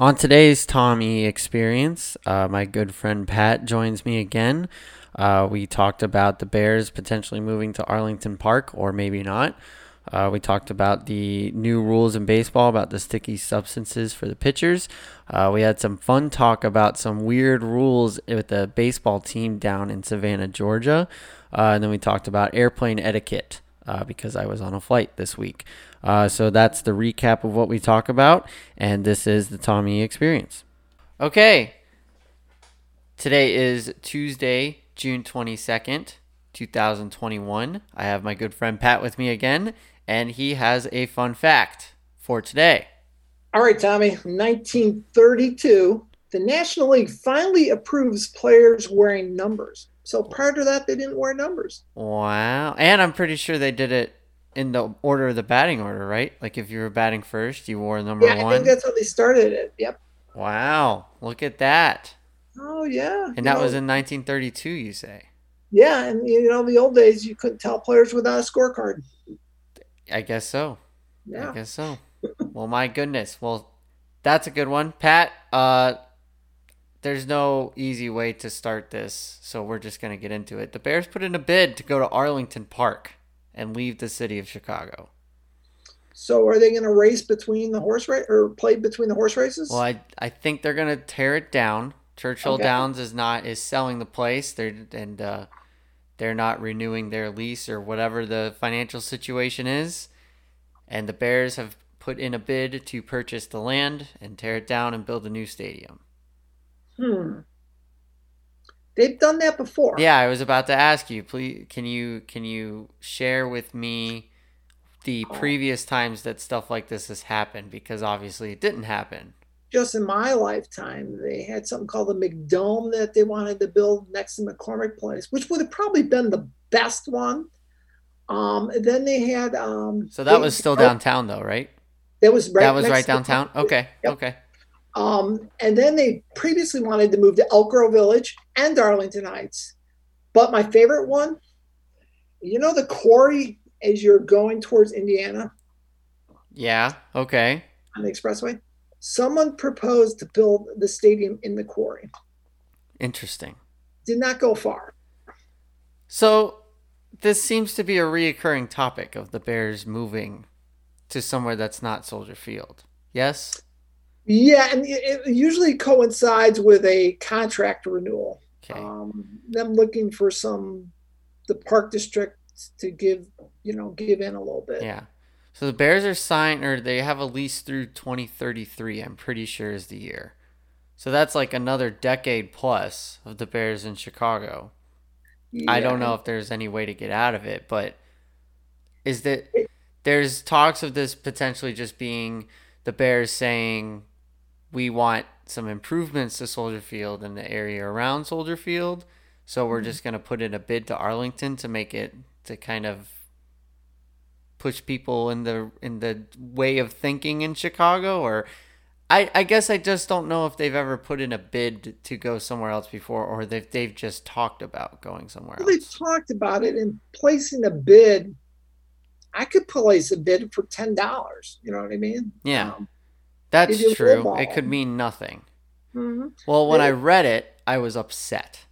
On today's Tommy Experience, my good friend Pat joins me again. We talked about the Bears potentially moving to Arlington Park, or maybe not. We talked about the new rules in baseball, about the sticky substances for the pitchers. We had some fun talk about some weird rules with the baseball team down in Savannah, Georgia. And then we talked about airplane etiquette because I was on a flight this week. So that's the recap of what we talk about, and this is the Tommy Experience. Okay, today is Tuesday, June 22nd, 2021. I have my good friend Pat with me again, and he has a fun fact for today. All right, Tommy, 1932, the National League finally approves players wearing numbers. So prior to that, they didn't wear numbers. Wow, and I'm pretty sure they did it in the order of the batting order, right? Like if you were batting first, you wore number one. Yeah, I think that's how they started it. Yep. Wow. Look at that. Oh, yeah. And that was in 1932, you say? Yeah. And, in the old days, you couldn't tell players without a scorecard. I guess so. Yeah. I guess so. Well, my goodness. Well, that's a good one. Pat, there's no easy way to start this, so we're just going to get into it. The Bears put in a bid to go to Arlington Park and leave the city of Chicago. So are they going to race between the horse race or play between the horse races? Well, I think they're going to tear it down. Churchill Downs is selling the place. They're not renewing their lease or whatever the financial situation is. And the Bears have put in a bid to purchase the land and tear it down and build a new stadium. They've done that before. Yeah, I was about to ask you. Please, can you share with me the previous times that stuff like this has happened? Because obviously it didn't happen. Just in my lifetime, they had something called the McDome that they wanted to build next to McCormick Place, which would have probably been the best one. Then they had. So that was still downtown, though, right? That was right downtown. Okay. Yep. Okay. And then they previously wanted to move to Elk Grove Village and Arlington Heights. But my favorite one, the quarry as you're going towards Indiana? Yeah, okay. On the expressway? Someone proposed to build the stadium in the quarry. Interesting. Did not go far. So this seems to be a reoccurring topic of the Bears moving to somewhere that's not Soldier Field. Yes? Yeah, and it usually coincides with a contract renewal. Okay. Them looking for the park district to give in a little bit. Yeah. So the Bears are signed, or they have a lease through 2033, I'm pretty sure is the year. So that's like another decade plus of the Bears in Chicago. Yeah. I don't know if there's any way to get out of it, but there's talks of this potentially just being the Bears saying, we want some improvements to Soldier Field and the area around Soldier Field. So we're just going to put in a bid to Arlington to make it to kind of push people in the way of thinking in Chicago. Or I guess I just don't know if they've ever put in a bid to go somewhere else before, or they've just talked about going somewhere else. They've talked about it and placing a bid. I could place a bid for $10. You know what I mean? Yeah. That's true. It could mean nothing. Mm-hmm. Well, when I read it, I was upset.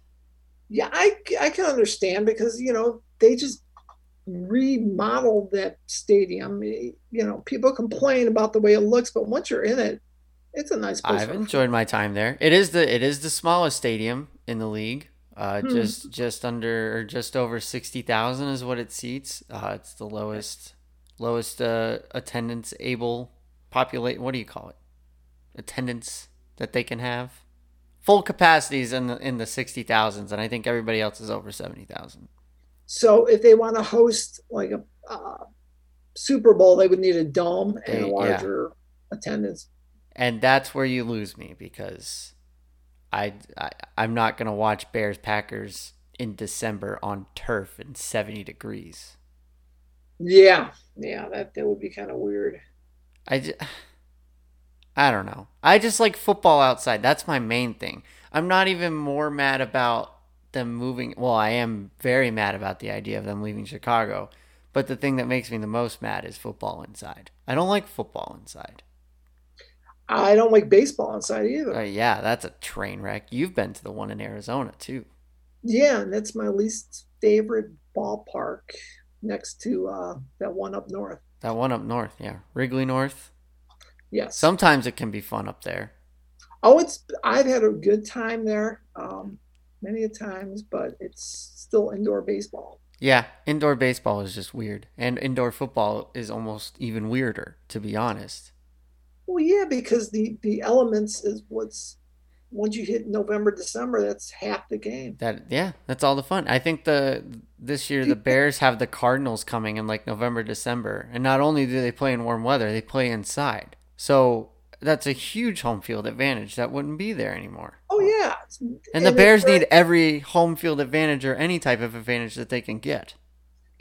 Yeah, I can understand because, they just remodeled that stadium. People complain about the way it looks, but once you're in it, it's a nice place. I've enjoyed my time there. It is the smallest stadium in the league. Just over 60,000 is what it seats. It's the lowest attendance able populate. What do you call it? Attendance that they can have. Full capacities in the 60,000s, and I think everybody else is over 70,000. So if they want to host like a Super Bowl, they would need a dome and a larger attendance. And that's where you lose me because I'm not going to watch Bears-Packers in December on turf in 70 degrees. Yeah, that would be kind of weird. I don't know. I just like football outside. That's my main thing. I'm not even more mad about them moving. Well, I am very mad about the idea of them leaving Chicago. But the thing that makes me the most mad is football inside. I don't like football inside. I don't like baseball inside either. Yeah, that's a train wreck. You've been to the one in Arizona too. Yeah, and that's my least favorite ballpark next to that one up north. That one up north, yeah. Wrigley North. Yes. Sometimes it can be fun up there. Oh, I've had a good time there many a times, but it's still indoor baseball. Yeah, indoor baseball is just weird. And indoor football is almost even weirder, to be honest. Well, yeah, because the elements is what's, once you hit November, December, that's half the game. That's all the fun. I think this year the Bears have the Cardinals coming in like November, December. And not only do they play in warm weather, they play inside. So that's a huge home field advantage that wouldn't be there anymore. Oh, yeah. And the Bears need every home field advantage or any type of advantage that they can get.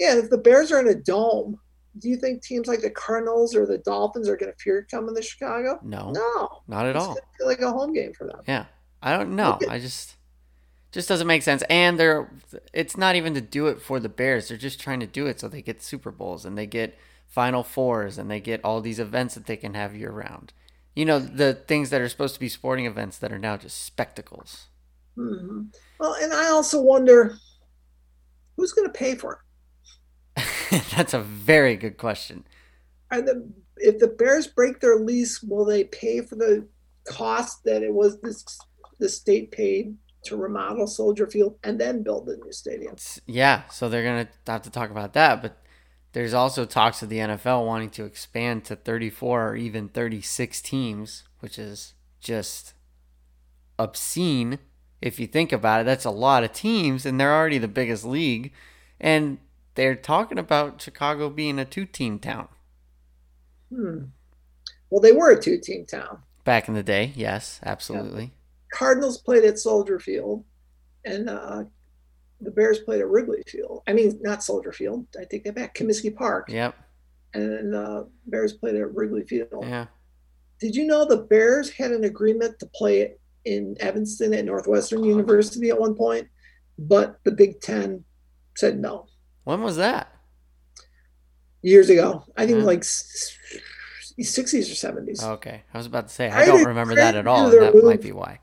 Yeah, if the Bears are in a dome, do you think teams like the Cardinals or the Dolphins are going to fear coming to Chicago? No, not at all. It's going to feel like a home game for them. Yeah, I don't know. I just doesn't make sense. And it's not even to do it for the Bears. They're just trying to do it so they get Super Bowls and they get Final Fours and they get all these events that they can have year round. You know, the things that are supposed to be sporting events that are now just spectacles. Mm-hmm. Well, and I also wonder who's going to pay for it. That's a very good question. And if the Bears break their lease, will they pay for the cost that it was the state paid to remodel Soldier Field and then build the new stadium? Yeah, so they're going to have to talk about that. But there's also talks of the NFL wanting to expand to 34 or even 36 teams, which is just obscene if you think about it. That's a lot of teams, and they're already the biggest league. And they're talking about Chicago being a two-team town. Well, they were a two-team town. Back in the day, yes, absolutely. Yeah. Cardinals played at Soldier Field, and the Bears played at Wrigley Field. I mean, not Soldier Field. I take that back. Comiskey Park. Yep. And Bears played at Wrigley Field. Yeah. Did you know the Bears had an agreement to play in Evanston at Northwestern University at one point, but the Big Ten said no. When was that? Years ago. I think like 60s or 70s. Okay. I was about to say, I don't remember that at all. That might be why.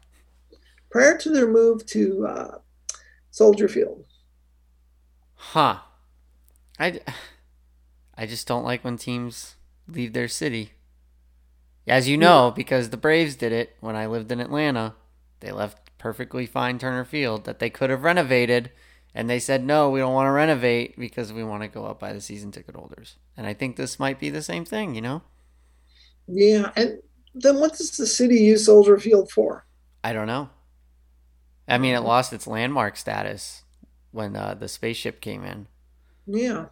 Prior to their move to Soldier Field. Huh. I just don't like when teams leave their city. As you know, because the Braves did it when I lived in Atlanta. They left perfectly fine Turner Field that they could have renovated. And they said, no, we don't want to renovate because we want to go up by the season ticket holders. And I think this might be the same thing, you know? Yeah. And then what does the city use Soldier Field for? I don't know. I mean, it lost its landmark status when the spaceship came in. Yeah.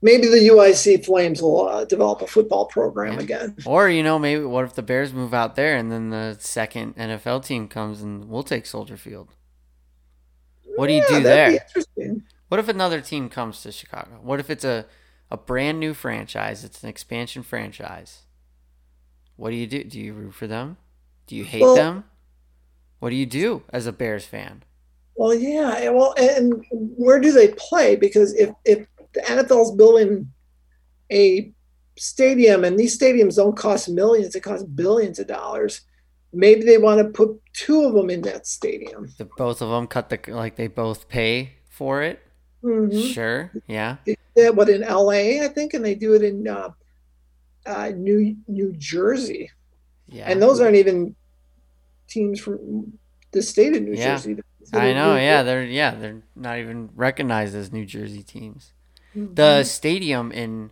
Maybe the UIC Flames will develop a football program again. Or, you know, maybe what if the Bears move out there and then the second NFL team comes and we'll take Soldier Field? What do you do there? What if another team comes to Chicago? What if it's a brand new franchise? It's an expansion franchise. What do you do? Do you root for them? Do you hate them? What do you do as a Bears fan? Well, yeah. Well, and where do they play? Because if the NFL's building a stadium and these stadiums don't cost millions, they cost billions of dollars. Maybe they want to put two of them in that stadium. The both of them they both pay for it. Mm-hmm. Sure, yeah. They did that in L.A., I think, and they do it in New Jersey. Yeah, and those aren't even teams from the state of New Jersey. I know. Yeah, they're not even recognized as New Jersey teams. Mm-hmm. The stadium in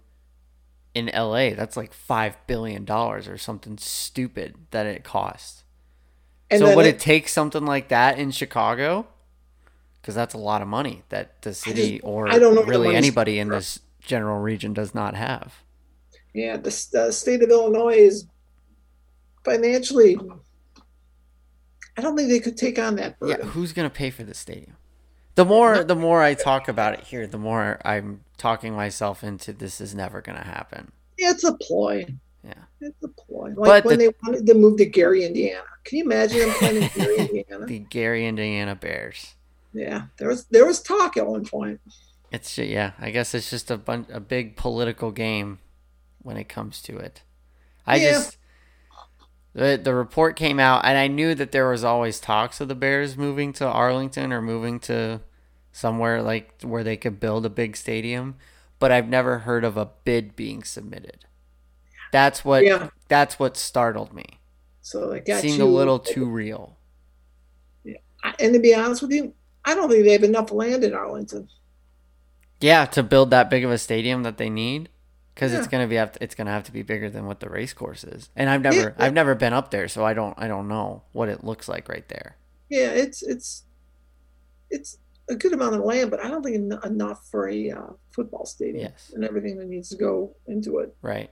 LA, that's like $5 billion or something stupid that it costs. And so would it take something like that in Chicago? Because that's a lot of money that the city really anybody in this general region does not have. Yeah, the state of Illinois is financially. I don't think they could take on that burden. Yeah, who's going to pay for the stadium? The more I talk about it here, the more I'm talking myself into this is never going to happen. Yeah, it's a ploy. Yeah. It's a ploy. Like when they wanted to move to Gary, Indiana. Can you imagine them playing in Gary, Indiana? The Gary, Indiana Bears. Yeah. There was talk at one point. I guess it's just a big political game when it comes to it. I The report came out, and I knew that there was always talks of the Bears moving to Arlington or moving to somewhere like where they could build a big stadium, but I've never heard of a bid being submitted. That's what startled me. So it seemed a little too real. Yeah, and to be honest with you, I don't think they have enough land in Arlington. Yeah, to build that big of a stadium that they need. Because it's gonna have to be bigger than what the race course is, and I've never been up there, so I don't know what it looks like right there. Yeah, it's a good amount of land, but I don't think enough for a football stadium and everything that needs to go into it. Right,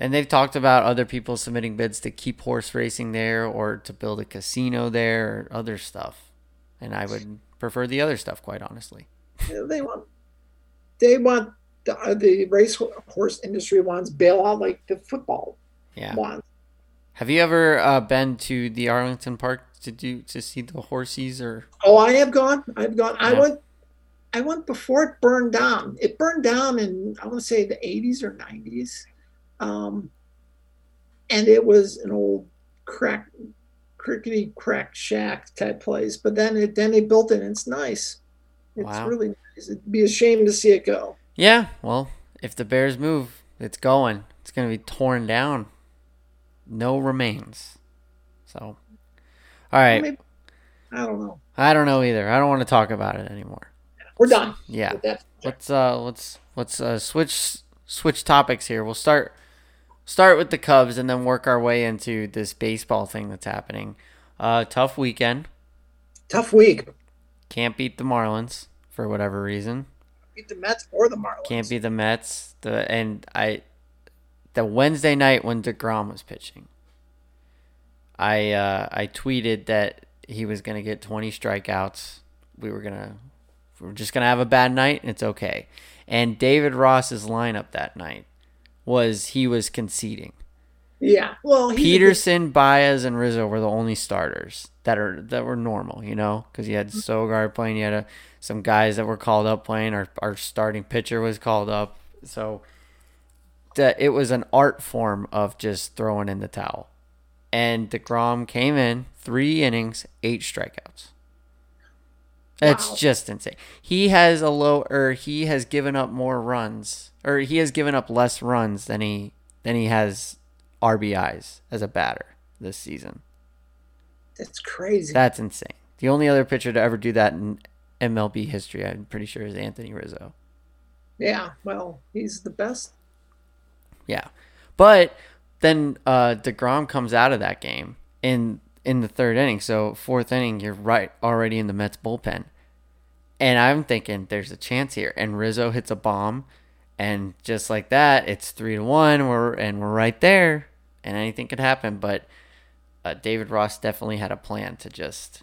and they've talked about other people submitting bids to keep horse racing there, or to build a casino there, or other stuff. And I would prefer the other stuff, quite honestly. Yeah, they want. The racehorse industry wants bailout like the football wants. Have you ever been to the Arlington Park to see the horses? Or I have gone. Yeah. I went before it burned down. It burned down in, I want to say, the 80s or 90s, and it was an old crickety crack shack type place. But then they built it, and it's nice. It's really nice. It'd be a shame to see it go. Yeah, well, if the Bears move, it's going. It's going to be torn down. No remains. So, all right. Maybe, I don't know. I don't know either. I don't want to talk about it anymore. We're done. Yeah. Let's switch topics here. We'll start with the Cubs and then work our way into this baseball thing that's happening. Tough weekend. Tough week. Can't beat the Marlins for whatever reason. Beat the Mets or the Marlins. Can't be the Mets. The Wednesday night when DeGrom was pitching, I tweeted that he was gonna get 20 strikeouts. We were just gonna have a bad night, and it's okay. And David Ross's lineup that night was conceding. Yeah. Well, Peterson, Baez, and Rizzo were the only starters that were normal, you know, because you had Sogard playing, you had some guys that were called up playing, our starting pitcher was called up. So it was an art form of just throwing in the towel. And DeGrom came in, 3 innings, 8 strikeouts. It's just insane. He has given up more runs, or he has given up less runs than he has RBIs as a batter this season. That's crazy. That's insane. The only other pitcher to ever do that in MLB history, I'm pretty sure, is Anthony Rizzo. Yeah, well, he's the best. Yeah. But then DeGrom comes out of that game in the 3rd inning. So 4th inning, you're right, already in the Mets bullpen. And I'm thinking there's a chance here. And Rizzo hits a bomb. And just like that, it's 3-1. We're right there. And anything could happen. But David Ross definitely had a plan to just,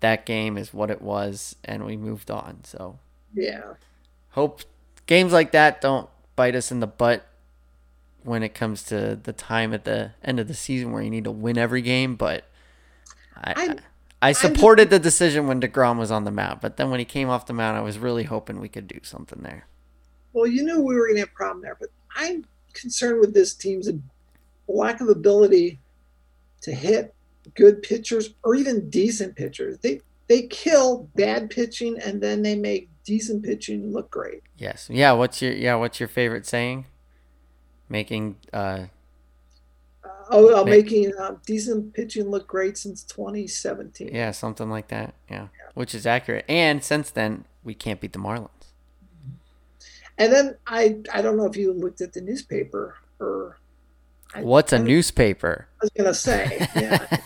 that game is what it was, and we moved on. So yeah, hope games like that don't bite us in the butt when it comes to the time at the end of the season where you need to win every game. But I supported the decision when DeGrom was on the mound, but then when he came off the mound, I was really hoping we could do something there. Well, you knew we were going to have a problem there, but I'm concerned with this team's lack of ability to hit good pitchers or even decent pitchers. They kill bad pitching and then they make decent pitching look great. Yes. Yeah. What's your favorite saying? Making decent pitching look great since 2017. Yeah, something like that. Yeah. Which is accurate. And since then, we can't beat the Marlins. And then I don't know if you looked at the newspaper or. What's a newspaper? I was going to say, yeah.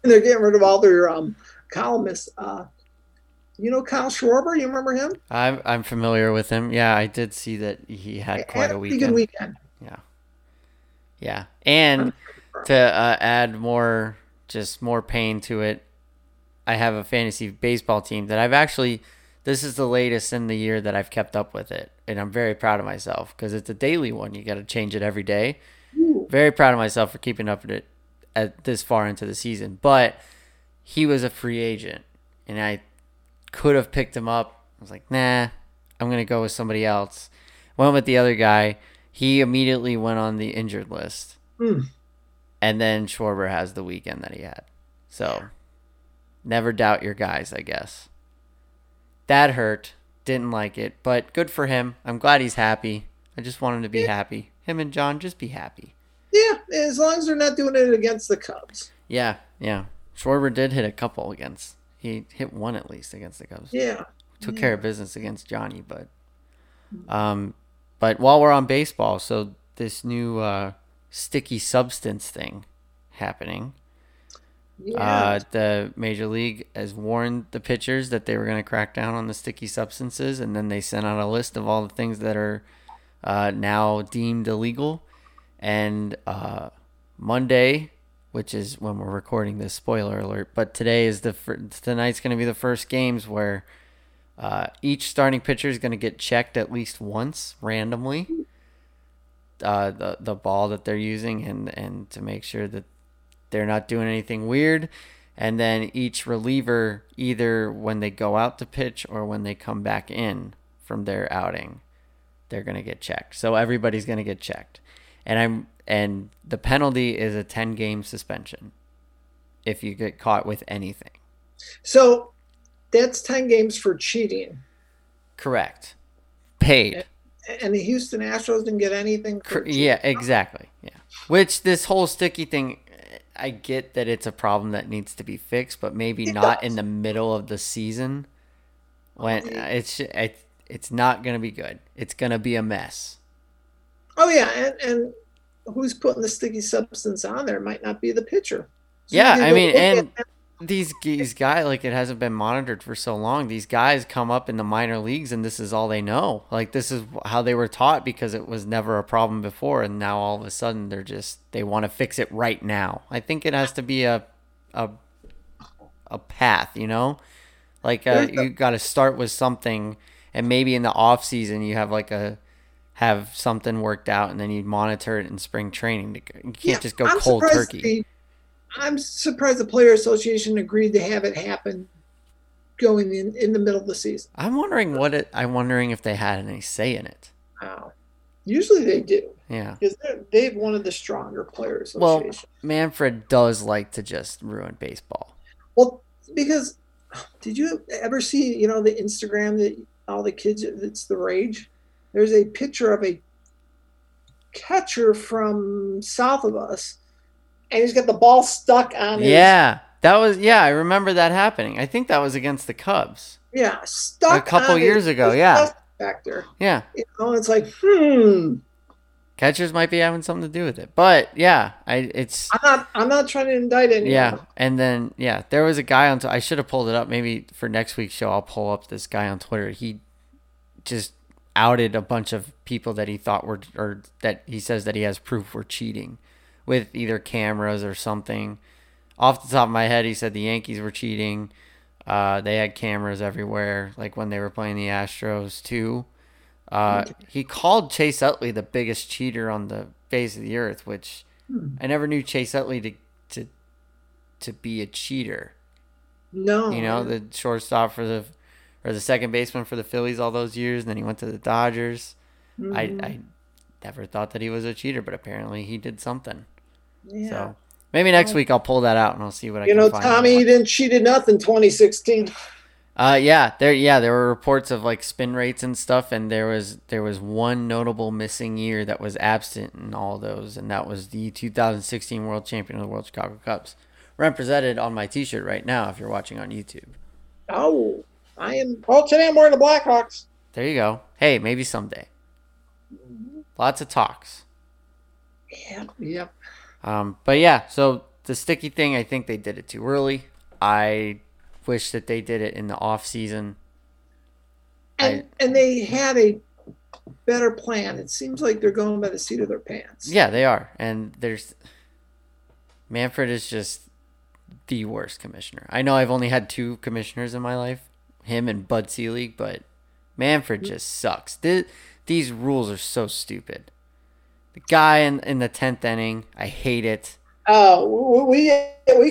They're getting rid of all their columnists. You know Kyle Schwarber? You remember him? I'm familiar with him. Yeah, I did see that he had quite a weekend. Good weekend. Yeah. And to add more pain to it, I have a fantasy baseball team that I've actually, this is the latest in the year that I've kept up with it. And I'm very proud of myself because it's a daily one. You got to change it every day. Very proud of myself for keeping up with it at this far into the season. But he was a free agent, and I could have picked him up. I was like, nah, I'm going to go with somebody else. Went with the other guy. He immediately went on the injured list. And then Schwarber has the weekend that he had. So never doubt your guys, I guess. That hurt. Didn't like it, but good for him. I'm glad he's happy. I just want him to be happy. Him and John, just be happy. Yeah, as long as they're not doing it against the Cubs. Yeah, yeah. Schwarber did hit a couple against. He hit one at least against the Cubs. Yeah. Took care of business against Johnny, but while we're on baseball, so this new sticky substance thing happening. Yeah. The Major League has warned the pitchers that they were going to crack down on the sticky substances, and then they sent out a list of all the things that are now deemed illegal. And Monday, which is when we're recording this, spoiler alert, but today is tonight's going to be the first games where each starting pitcher is going to get checked at least once randomly, the ball that they're using, and to make sure that they're not doing anything weird. And then each reliever, either when they go out to pitch or when they come back in from their outing, they're going to get checked. So everybody's going to get checked. And the penalty is a 10-game suspension if you get caught with anything. So that's 10 games for cheating. Correct. Paid. And the Houston Astros didn't get anything for cheating. Yeah, exactly. Yeah. Which this whole sticky thing, I get that it's a problem that needs to be fixed, but maybe not in the middle of the season when it's not going to be good. It's going to be a mess. Oh, yeah, and who's putting the sticky substance on there might not be the pitcher. So yeah, I mean, and these guys, like, it hasn't been monitored for so long. These guys come up in the minor leagues, and this is all they know. Like, this is how they were taught because it was never a problem before, and now all of a sudden they want to fix it right now. I think it has to be a path, you know? Like, you got to start with something, and maybe in the off season you have, like, have something worked out, and then you monitor it in spring training. You can't just go cold turkey. I'm surprised the Player Association agreed to have it happen going in the middle of the season. I'm wondering if they had any say in it. Wow. Usually they do. Yeah. Because they've one of the stronger Player Associations. Well, Manfred does like to just ruin baseball. Well, because did you ever see, the Instagram that all the kids, it's the rage? There's a picture of a catcher from south of us, and he's got the ball stuck on his... Yeah, I remember that happening. I think that was against the Cubs. Yeah, stuck on a couple years ago, yeah. Factor. Yeah. It's like, catchers might be having something to do with it. But, yeah, I'm not trying to indict anyone. Yeah, and then, there was a guy on... I should have pulled it up. Maybe for next week's show, I'll pull up this guy on Twitter. He just outed a bunch of people that he thought were... or that he says that he has proof were cheating with either cameras or something. Off the top of my head, he said the Yankees were cheating. They had cameras everywhere, like when they were playing the Astros too. He called Chase Utley the biggest cheater on the face of the earth, which I never knew Chase Utley to be a cheater. No. The shortstop or the second baseman for the Phillies all those years, and then he went to the Dodgers. I never thought that he was a cheater, but apparently he did something. Yeah. So maybe next week I'll pull that out and I'll see what I can find. Tommy didn't cheat enough in 2016. There were reports of like spin rates and stuff, and there was one notable missing year that was absent in all those, and that was the 2016 World Champion of the World Chicago Cubs, represented on my T-shirt right now if you're watching on YouTube. Oh, I am. Well, today I'm wearing the Blackhawks. There you go. Hey, maybe someday. Lots of talks. Yep. But yeah, so the sticky thing, I think they did it too early. I wish that they did it in the off season. And they had a better plan. It seems like they're going by the seat of their pants. Yeah, they are. And Manfred is just the worst commissioner. I know I've only had two commissioners in my life, him and Bud Selig, but Manfred just sucks. These rules are so stupid. The guy in the 10th inning, I hate it. Oh, we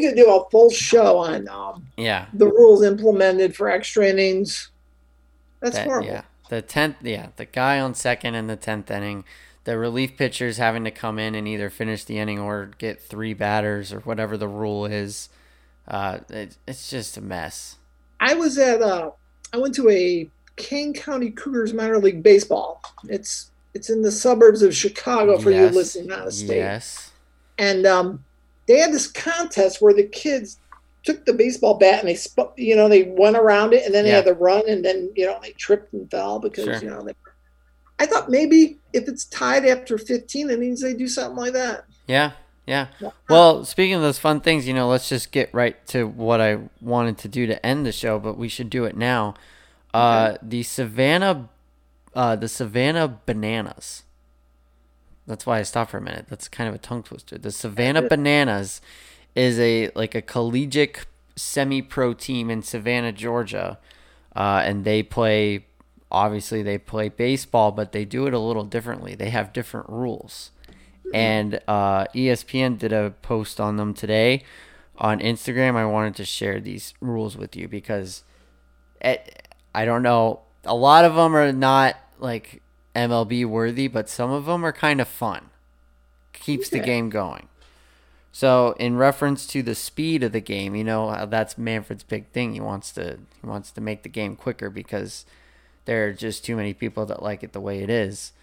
could do a full show on the rules implemented for extra innings. That's horrible. The guy on second in the 10th inning, the relief pitchers having to come in and either finish the inning or get three batters or whatever the rule is. It's just a mess. I was at I went to a Kane County Cougars minor league baseball. It's in the suburbs of Chicago for you listening out of state. Yes. And they had this contest where the kids took the baseball bat and they went around it and then they had to run and then they tripped and fell because I thought maybe if it's tied after 15, it means they do something like that. Yeah. Well, speaking of those fun things, let's just get right to what I wanted to do to end the show, but we should do it now. Okay. The Savannah Bananas. That's why I stopped for a minute. That's kind of a tongue twister. The Savannah Bananas is a collegiate semi-pro team in Savannah, Georgia, and they play. Obviously, they play baseball, but they do it a little differently. They have different rules. And ESPN did a post on them today on Instagram. I wanted to share these rules with you because I don't know. A lot of them are not like MLB worthy, but some of them are kind of fun. Keeps the game going. So in reference to the speed of the game, that's Manfred's big thing. He wants to make the game quicker because there are just too many people that like it the way it is.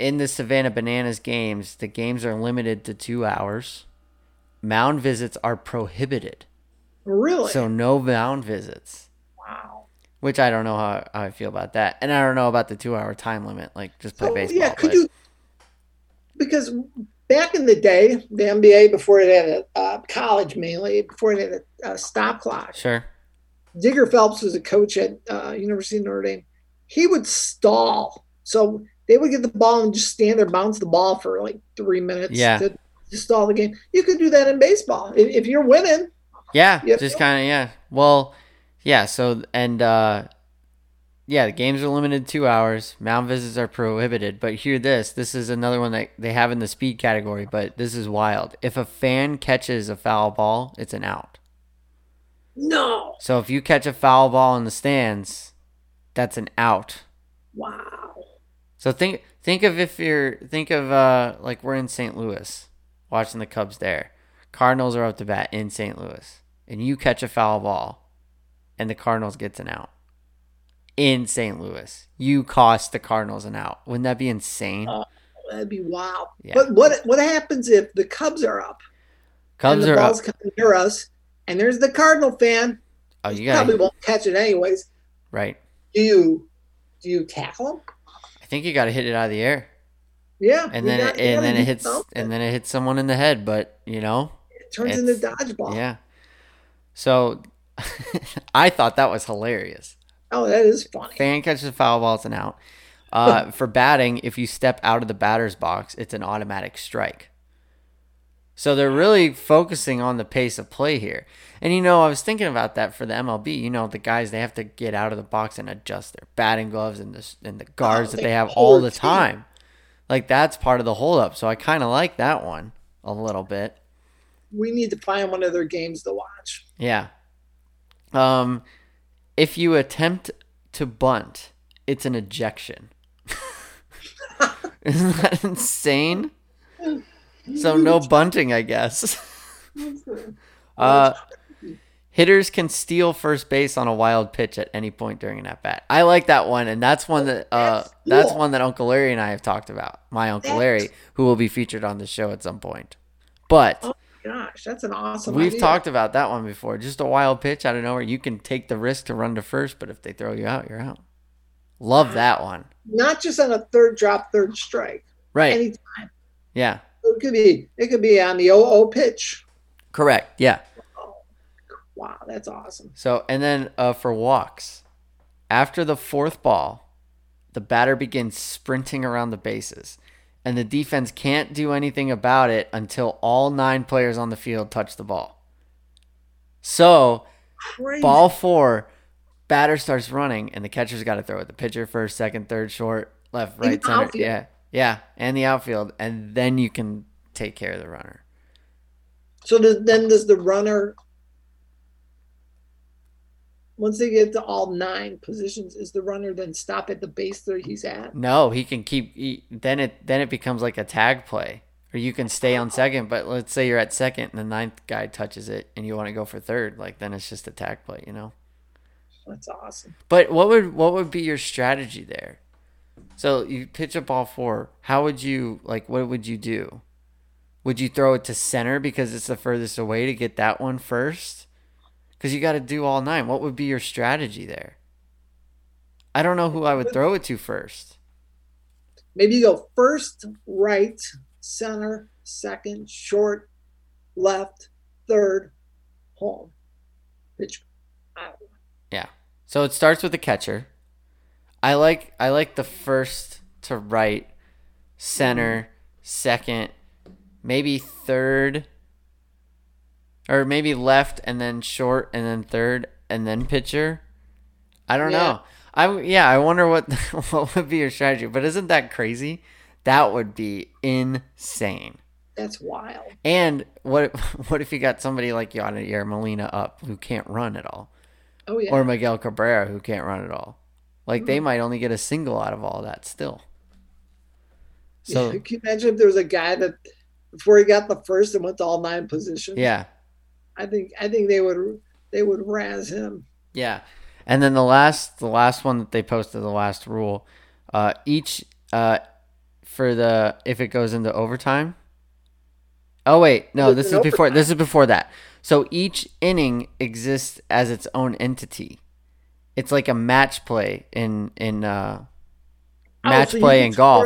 In the Savannah Bananas games, the games are limited to 2 hours. Mound visits are prohibited. Really? So no mound visits. Wow. Which I don't know how I feel about that. And I don't know about the 2 hour time limit. Like, just play baseball. Yeah, because back in the day, the NBA, before it had college mainly, before it had a stop clock. Sure. Digger Phelps was a coach at University of Notre Dame. He would stall. So they would get the ball and just stand there, bounce the ball for like 3 minutes to stall the game. You could do that in baseball if you're winning. Yeah, just kind of, yeah. Well, yeah, so, and the games are limited to 2 hours. Mound visits are prohibited. But hear this. This is another one that they have in the speed category, but this is wild. If a fan catches a foul ball, it's an out. No. So if you catch a foul ball in the stands, that's an out. Wow. So think of we're in St. Louis watching the Cubs there. Cardinals are up to bat in St. Louis and you catch a foul ball and the Cardinals gets an out in St. Louis. You cost the Cardinals an out. Wouldn't that be insane? That'd be wild. Yeah. But what happens if the Cubs are up? Cubs are up. And the ball's coming near us. And there's the Cardinal fan. Oh, you probably won't catch it anyways. Right. Do you tackle him? I think you got to hit it out of the air. Yeah. And then it hits someone in the head, but it turns into dodgeball. Yeah. So I thought that was hilarious. Oh, that is funny. Fan catches a foul ball, it's an out. For batting, if you step out of the batter's box, it's an automatic strike. So they're really focusing on the pace of play here. And, I was thinking about that for the MLB. The guys, they have to get out of the box and adjust their batting gloves and the guards that they have all the time. Like, that's part of the holdup. So I kind of like that one a little bit. We need to find one of their games to watch. Yeah. If you attempt to bunt, it's an ejection. Isn't that insane? So no bunting, I guess. Hitters can steal first base on a wild pitch at any point during an at-bat. I like that one, and that's one that that's one that Uncle Larry and I have talked about. My Uncle Larry, who will be featured on the show at some point. But oh my gosh, that's an awesome idea. We've talked about that one before. Just a wild pitch out of nowhere. You can take the risk to run to first, but if they throw you out, you're out. Love that one. Not just on a third drop, third strike. Right. Anytime. Yeah. It could be on the 0-0 pitch. Correct. Yeah. Oh, wow, that's awesome. So, and then for walks, after the fourth ball, the batter begins sprinting around the bases, and the defense can't do anything about it until all 9 players on the field touch the ball. So, crazy. Ball 4, batter starts running, and the catcher's got to throw it. The pitcher first, second, third, short, left, right, center. Outfield. Yeah. Yeah, and the outfield, and then you can take care of the runner. So does the runner once they get to all nine positions, is the runner then stop at the base that he's at? No, he can keep. Then it becomes like a tag play, or you can stay on second. But let's say you're at second, and the ninth guy touches it, and you want to go for third. Like then it's just a tag play, you know. That's awesome. But what would be your strategy there? So you pitch up all four. How would you like? What would you do? Would you throw it to center because it's the furthest away to get that one first? Because you got to do all nine. What would be your strategy there? I don't know who I would throw it to first. Maybe you go first, right, center, second, short, left, third, home. Pitch. Yeah. So it starts with the catcher. I like the first to right, center, second, maybe third, or maybe left and then short and then third and then pitcher. I don't know. I wonder what would be your strategy. But isn't that crazy? That would be insane. That's wild. And what if you got somebody like Yadier Molina up who can't run at all? Oh yeah. Or Miguel Cabrera who can't run at all. Like they might only get a single out of all that still. So yeah, can you imagine if there was a guy that before he got the first and went to all nine positions? Yeah. I think they would razz him. Yeah. And then the last one that they posted, the last rule, if it goes into overtime. Oh wait, no, this is before that. So each inning exists as its own entity. It's like a match play in golf.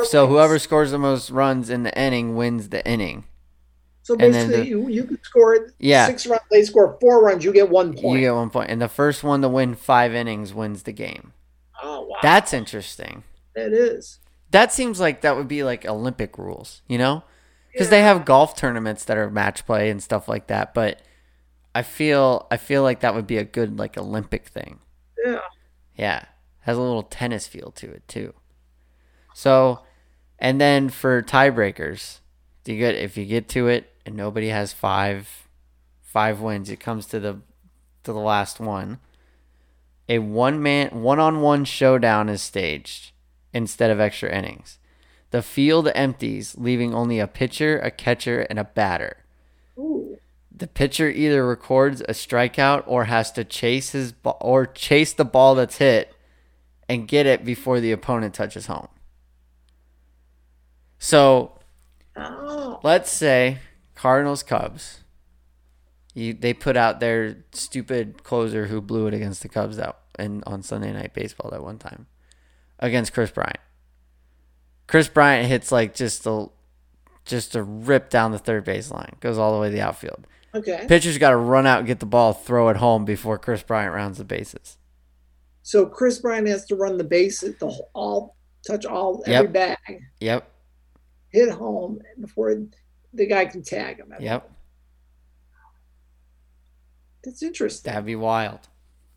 So whoever scores the most runs in the inning wins the inning. So basically, you could score 6 runs. They score 4 runs. You get 1 point. You get 1 point, and the first one to win 5 innings wins the game. Oh wow, that's interesting. It is. That seems like that would be like Olympic rules, you know? Because they have golf tournaments that are match play and stuff like that. But I feel like that would be a good like Olympic thing. Yeah. Yeah. Has a little tennis feel to it too. So, and then for tiebreakers, if you get to it and nobody has five wins, it comes to the last one. A one-on-one showdown is staged instead of extra innings. The field empties, leaving only a pitcher, a catcher, and a batter. Ooh. The pitcher either records a strikeout or has to chase the ball that's hit and get it before the opponent touches home. So, let's say Cardinals Cubs. They put out their stupid closer who blew it against the Cubs on Sunday Night Baseball that one time against Chris Bryant. Chris Bryant hits like just a rip down the third base line, goes all the way to the outfield. Okay. Pitcher's got to run out and get the ball, throw it home before Chris Bryant rounds the bases. So Chris Bryant has to run the bases, every bag. Yep. Hit home before the guy can tag him. Yep. That's interesting. That'd be wild.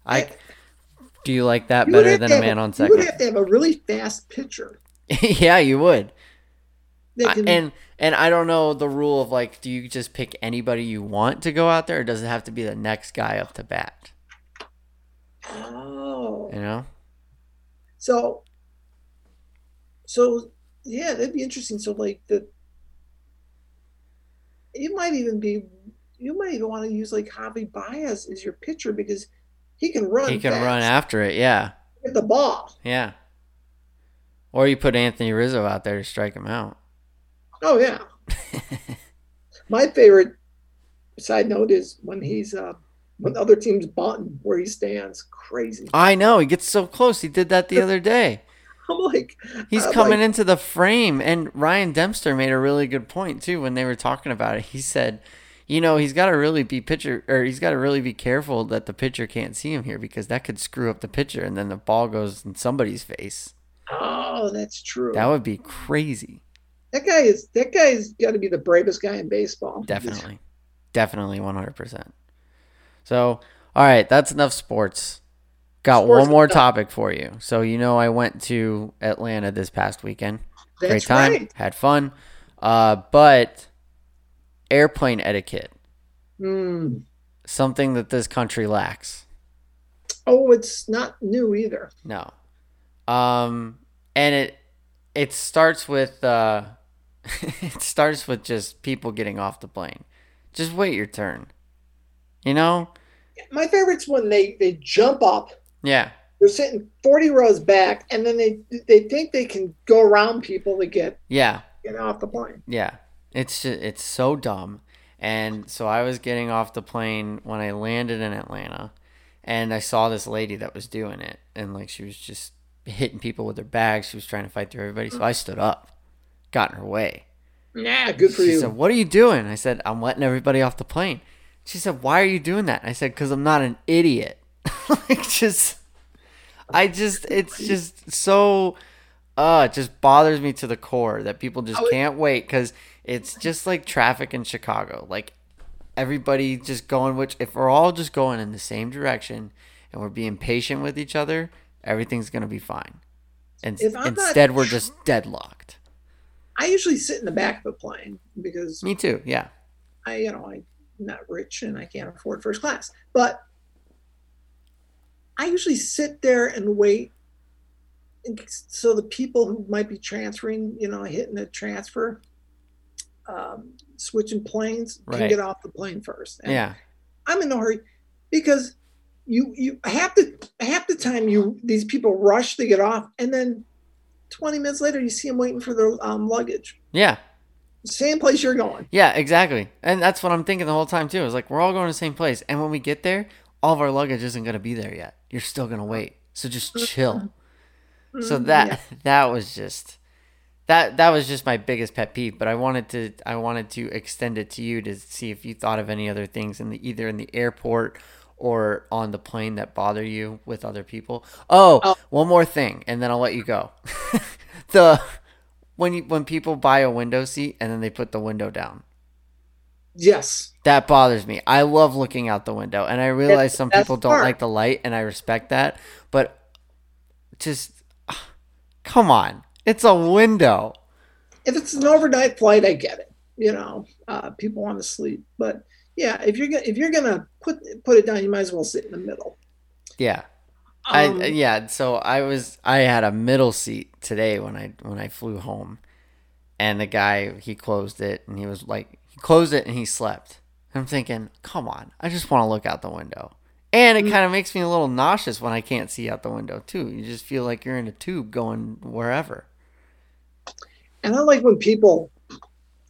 Do you like that better than a man on second? You would have to have a really fast pitcher. Yeah, you would. And I don't know the rule of like, do you just pick anybody you want to go out there, or does it have to be the next guy up to bat? Oh, you know. So yeah, that'd be interesting. So like you might even want to use like Javi Baez as your pitcher because he can run. He can run after it. Yeah. Get the ball. Yeah. Or you put Anthony Rizzo out there to strike him out. Oh, yeah. My favorite side note is when he's when other teams bunting where he stands. Crazy. I know. He gets so close. He did that the other day. I'm like... He's coming into the frame. And Ryan Dempster made a really good point, too, when they were talking about it. He said, you know, he's got to really be careful that the pitcher can't see him here because that could screw up the pitcher and then the ball goes in somebody's face. Oh, that's true. That would be crazy. That guy's got to be the bravest guy in baseball. Definitely. Definitely 100%. So, all right, that's enough sports. Got one more topic for you. So, you know, I went to Atlanta this past weekend. Great time. Right. Had fun. But airplane etiquette. Something that this country lacks. it's not new either. No. And it starts with it starts with just people getting off the plane. Just wait your turn. You know? My favorite's when they jump up. Yeah. They're sitting 40 rows back, and then they think they can go around people to get off the plane. Yeah. It's just, it's so dumb. And so I was getting off the plane when I landed in Atlanta, and I saw this lady that was doing it, and like she was just hitting people with her bags. She was trying to fight through everybody. So I stood up, got in her way. Yeah, good for you. She said, "What are you doing?" I said, "I'm letting everybody off the plane." She said, "Why are you doing that?" I said, "Because I'm not an idiot." It's just so, it just bothers me to the core that people just can't wait, because it's just like traffic in Chicago. Like everybody just going, which if we're all just going in the same direction and we're being patient with each other, everything's going to be fine. And instead we're just deadlocked. I usually sit in the back of the plane because me too. Yeah. I'm not rich and I can't afford first class, but I usually sit there and wait. So the people who might be transferring, hitting a transfer, switching planes, right, can get off the plane first. And yeah, I'm in no hurry because you half the time these people rush to get off, and then 20 minutes later you see them waiting for their luggage. Yeah, same place you're going. Yeah, exactly, and that's what I'm thinking the whole time too. It's like we're all going to the same place, and when we get there, all of our luggage isn't going to be there yet. You're still going to wait, so just chill. So that was just my biggest pet peeve, but I wanted to extend it to you to see if you thought of any other things either in the airport or on the plane that bother you with other people. Oh, one more thing, and then I'll let you go. When people buy a window seat and then they put the window down. Yes, that bothers me. I love looking out the window, and I realize some people don't like the light, and I respect that, but just come on. It's a window. If it's an overnight flight, I get it. People want to sleep, but yeah, if you're gonna put it down, you might as well sit in the middle. Yeah, So I had a middle seat today when I flew home, and the guy he closed it and he slept. I'm thinking, come on, I just want to look out the window, and it kind of makes me a little nauseous when I can't see out the window too. You just feel like you're in a tube going wherever. And I like when people,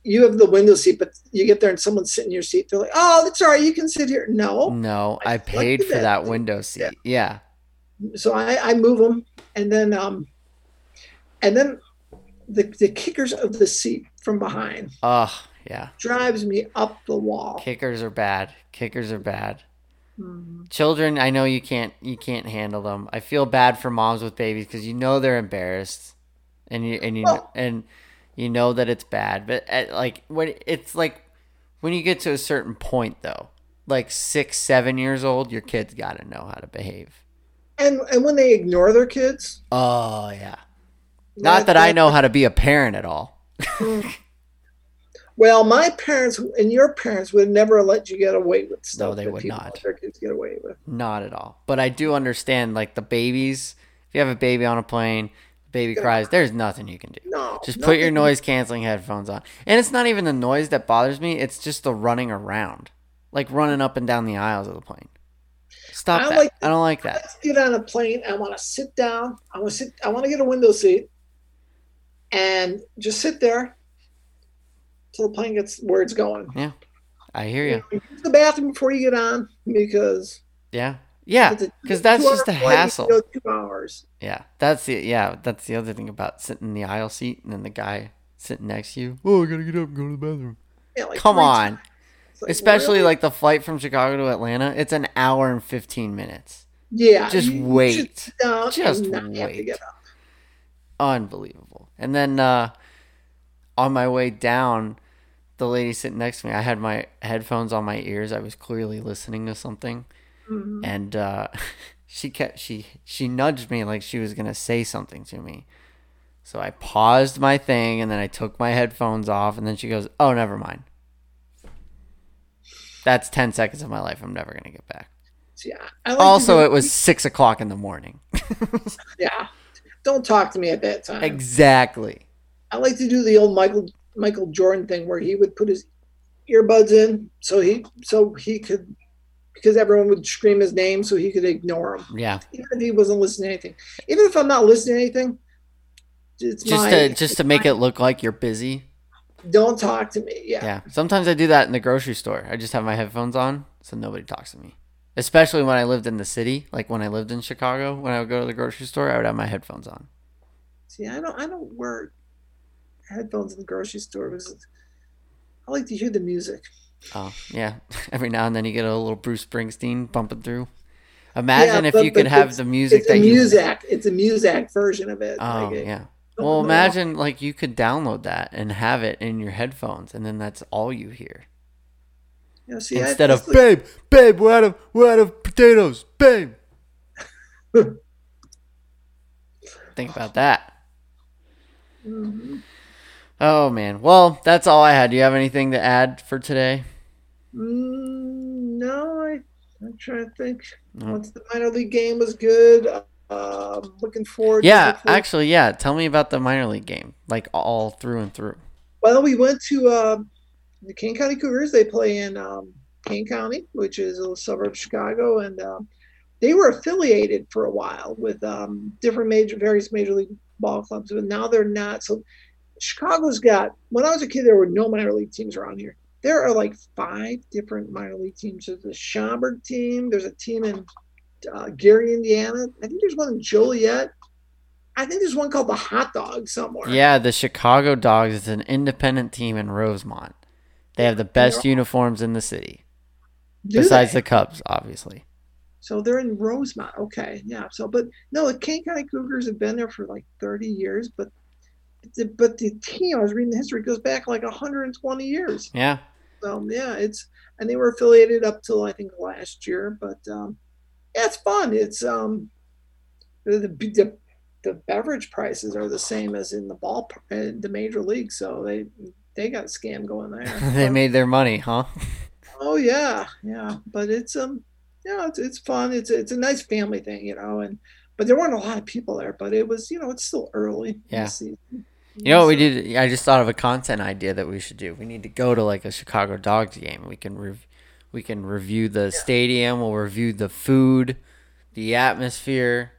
you have the window seat, but you get there and someone's sitting in your seat. They're like, "Oh, that's all right. You can sit here." No, I paid for that window seat. Yeah. So I move them. And then the kickers of the seat from behind. Oh, yeah. Drives me up the wall. Kickers are bad. Mm-hmm. Children, I know you can't handle them. I feel bad for moms with babies because they're embarrassed. You know that it's bad, but when you get to a certain point, though, like 6, 7 years old, your kids got to know how to behave. And when they ignore their kids. Oh yeah, not that I know how to be a parent at all. Well, my parents and your parents would never let you get away with stuff. No, they would not let their kids get away with. Not at all. But I do understand, like the babies. If you have a baby on a plane. Baby cries, there's nothing you can do. No, just put your noise canceling headphones on. And it's not even the noise that bothers me, it's just the running around, like running up and down the aisles of the plane. Stop that. I don't like that. Let's get on a plane. I want to sit down. I want to get a window seat and just sit there till the plane gets where it's going. Yeah, I hear you. Use the bathroom before you get on because yeah, because that's just a hassle. 2 hours. Yeah, that's the other thing about sitting in the aisle seat and then the guy sitting next to you. Oh, I gotta get up and go to the bathroom. Yeah, like come on, like, especially really? Like the flight from Chicago to Atlanta. It's an hour and 15 minutes. Yeah, just wait. Just wait. Unbelievable. And then on my way down, the lady sitting next to me, I had my headphones on my ears. I was clearly listening to something. Mm-hmm. And she nudged me like she was gonna say something to me, so I paused my thing and then I took my headphones off, and then she goes, "Oh, never mind." That's 10 seconds of my life I'm never gonna get back. See, I like also, it was 6 o'clock in the morning. Yeah. Don't talk to me at that time. Exactly. I like to do the old Michael Jordan thing where he would put his earbuds in so he could, because everyone would scream his name so he could ignore him. Yeah. Even if he wasn't listening to anything. Even if I'm not listening to anything, it's just to make it look like you're busy. Don't talk to me. Yeah. Yeah. Sometimes I do that in the grocery store. I just have my headphones on so nobody talks to me. Especially when I lived in the city, like when I lived in Chicago, when I would go to the grocery store, I would have my headphones on. See, I don't wear headphones in the grocery store because I like to hear the music. Oh, yeah. Every now and then you get a little Bruce Springsteen bumping through. Imagine if you could have the music that you... It's a Muzak version of it. Oh, like yeah. Well, imagine like you could download that and have it in your headphones, and then that's all you hear. You know, see, instead of, like, babe, we're out of potatoes, babe. Think about that. Mm-hmm. Oh, man. Well, that's all I had. Do you have anything to add for today? No, I'm trying to think. Mm-hmm. Once the minor league game was good, looking forward to tell me about the minor league game, like all through and through. Well, we went to the Kane County Cougars. They play in Kane County, which is a little suburb of Chicago, and they were affiliated for a while with different various major league ball clubs, but now they're not. So Chicago's got, when I was a kid, there were no minor league teams around here. There are like 5 different minor league teams. There's the Schaumburg team. There's a team in Gary, Indiana. I think there's one in Joliet. I think there's one called the Hot Dogs somewhere. Yeah, the Chicago Dogs is an independent team in Rosemont. They have the best uniforms in the city. Besides the Cubs, obviously. So they're in Rosemont. Okay, yeah. So, but no, the Kane County Cougars have been there for like 30 years, but the team, I was reading the history, goes back like 120 years. Yeah. So yeah, and they were affiliated up till I think last year, but yeah, it's fun. It's the beverage prices are the same as in the major league, so they got a scam going there. They made their money, huh? Oh yeah. But it's it's fun. It's a nice family thing, you know. And but there weren't a lot of people there. But it was, you know, it's still early. Yeah. You know what we did? I just thought of a content idea that we should do. We need to go to like a Chicago Dogs game. We can review the stadium. We'll review the food, the atmosphere.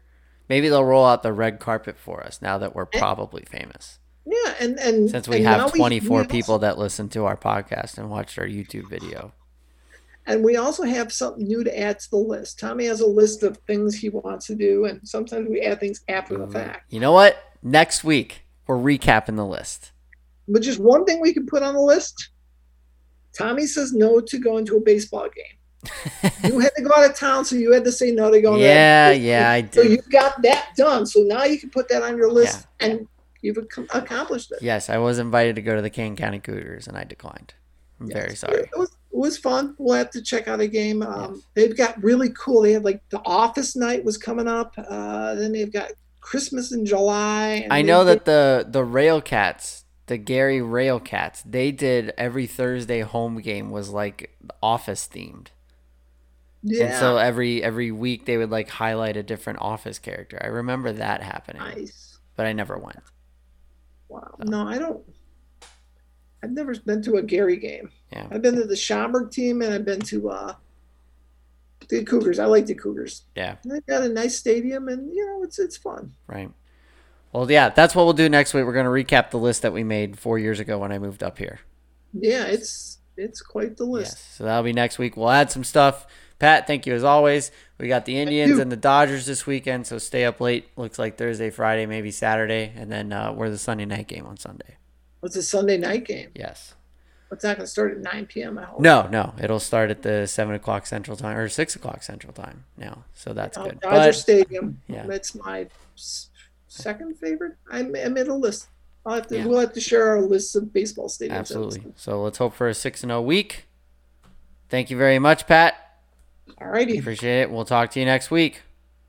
Maybe they'll roll out the red carpet for us now that we're probably famous. Yeah, and since we have 24 people that listen to our podcast and watched our YouTube video. And we also have something new to add to the list. Tommy has a list of things he wants to do, and sometimes we add things after the fact. You know what? Next week, we're recapping the list. But just one thing we can put on the list, Tommy says no to going to a baseball game. You had to go out of town, so you had to say no to going to a baseball game. Yeah, I did. So you got that done. So now you can put that on your list, and you've accomplished it. Yes, I was invited to go to the Kane County Cougars, and I declined. I'm very sorry. It was fun. We'll have to check out a game. They've got really cool. They had like the office night was coming up. Then they've got Christmas in July. And I know that the Railcats, the Gary Railcats, they did every Thursday home game was like office themed. Yeah. And so every week they would like highlight a different office character. I remember that happening. Nice. But I never went. Wow. So. No, I've never been to a Gary game. Yeah. I've been to the Schaumburg team, and I've been to the Cougars. I like the Cougars. Yeah. And they've got a nice stadium, and, you know, it's fun. Right. Well, yeah, that's what we'll do next week. We're going to recap the list that we made 4 years ago when I moved up here. Yeah, it's quite the list. Yes, so that'll be next week. We'll add some stuff. Pat, thank you as always. We got the Indians and the Dodgers this weekend, so stay up late. Looks like Thursday, Friday, maybe Saturday, and then we're the Sunday night game on Sunday. It's a Sunday night game. Yes. It's not going to start at 9 p.m. I hope. No. It'll start at the 7 o'clock Central Time or 6 o'clock Central Time now. So that's good. Dodger Stadium. Yeah. That's my second favorite. I made a list. We'll have to share our lists of baseball stadiums. Absolutely. So let's hope for a 6-0 week. Thank you very much, Pat. All righty. Appreciate it. We'll talk to you next week.